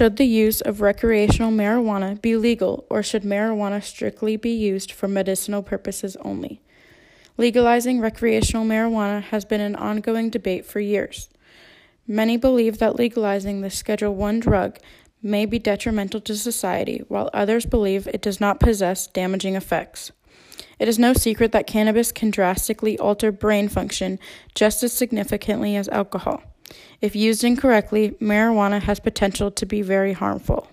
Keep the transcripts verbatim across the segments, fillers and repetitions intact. Should the use of recreational marijuana be legal, or should marijuana strictly be used for medicinal purposes only? Legalizing recreational marijuana has been an ongoing debate for years. Many believe that legalizing this Schedule One drug may be detrimental to society, while others believe it does not possess damaging effects. It is no secret that cannabis can drastically alter brain function just as significantly as alcohol. If used incorrectly, marijuana has potential to be very harmful.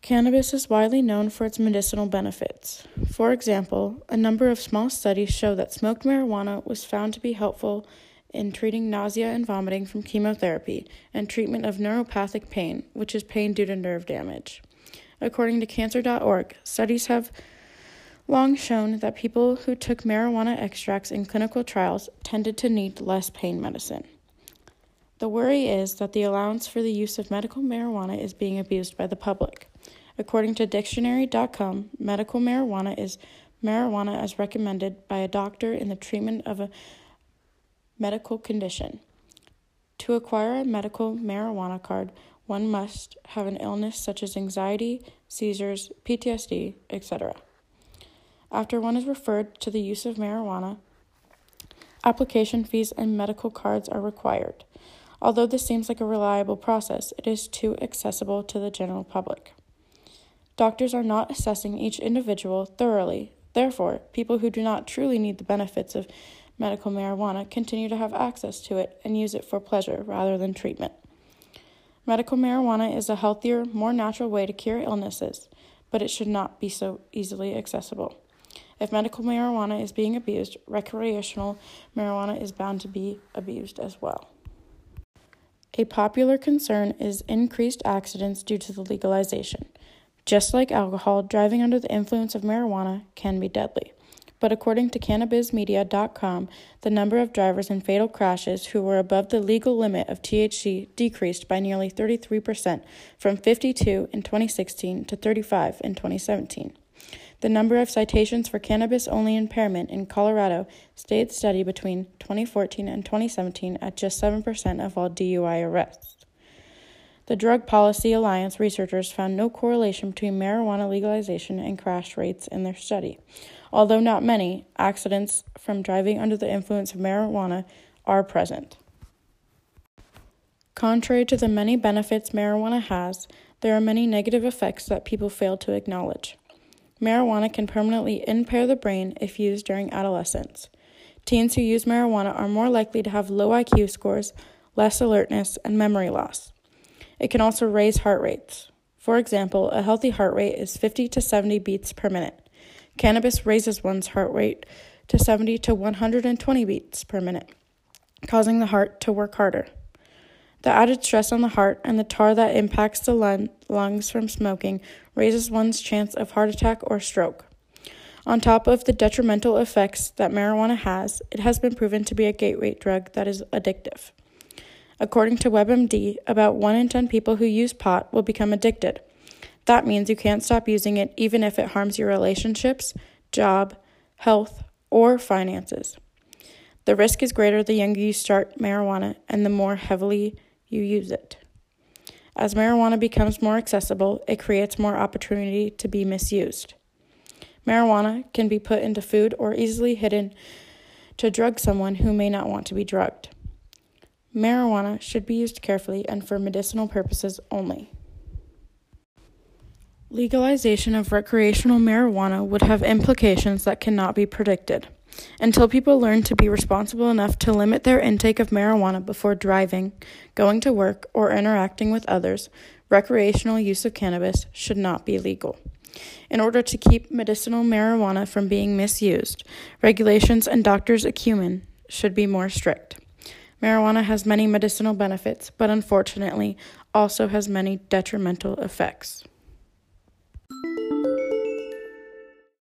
Cannabis is widely known for its medicinal benefits. For example, a number of small studies show that smoked marijuana was found to be helpful in treating nausea and vomiting from chemotherapy and treatment of neuropathic pain, which is pain due to nerve damage. According to Cancer dot org, studies have long shown that people who took marijuana extracts in clinical trials tended to need less pain medicine. The worry is that the allowance for the use of medical marijuana is being abused by the public. According to dictionary dot com, medical marijuana is marijuana as recommended by a doctor in the treatment of a medical condition. To acquire a medical marijuana card, one must have an illness such as anxiety, seizures, P T S D, et cetera. After one is referred to the use of marijuana, application fees and medical cards are required. Although this seems like a reliable process, it is too accessible to the general public. Doctors are not assessing each individual thoroughly. Therefore, people who do not truly need the benefits of medical marijuana continue to have access to it and use it for pleasure rather than treatment. Medical marijuana is a healthier, more natural way to cure illnesses, but it should not be so easily accessible. If medical marijuana is being abused, recreational marijuana is bound to be abused as well. A popular concern is increased accidents due to the legalization. Just like alcohol, driving under the influence of marijuana can be deadly. But according to Cannabis Media dot com, the number of drivers in fatal crashes who were above the legal limit of T H C decreased by nearly thirty-three percent from fifty-two in twenty sixteen to thirty-five in twenty seventeen. The number of citations for cannabis-only impairment in Colorado stayed steady between twenty fourteen and twenty seventeen at just seven percent of all D U I arrests. The Drug Policy Alliance researchers found no correlation between marijuana legalization and crash rates in their study. Although not many, accidents from driving under the influence of marijuana are present. Contrary to the many benefits marijuana has, there are many negative effects that people fail to acknowledge. Marijuana can permanently impair the brain if used during adolescence. Teens who use marijuana are more likely to have low I Q scores, less alertness, and memory loss. It can also raise heart rates. For example, a healthy heart rate is fifty to seventy beats per minute. Cannabis raises one's heart rate to seventy to one hundred twenty beats per minute, causing the heart to work harder. The added stress on the heart and the tar that impacts the lung, lungs from smoking raises one's chance of heart attack or stroke. On top of the detrimental effects that marijuana has, it has been proven to be a gateway drug that is addictive. According to WebMD, about one in ten people who use pot will become addicted. That means you can't stop using it even if it harms your relationships, job, health, or finances. The risk is greater the younger you start marijuana and the more heavily you use it. As marijuana becomes more accessible, it creates more opportunity to be misused. Marijuana can be put into food or easily hidden to drug someone who may not want to be drugged. Marijuana should be used carefully and for medicinal purposes only. Legalization of recreational marijuana would have implications that cannot be predicted. Until people learn to be responsible enough to limit their intake of marijuana before driving, going to work, or interacting with others, recreational use of cannabis should not be legal. In order to keep medicinal marijuana from being misused, regulations and doctors' acumen should be more strict. Marijuana has many medicinal benefits, but unfortunately also has many detrimental effects.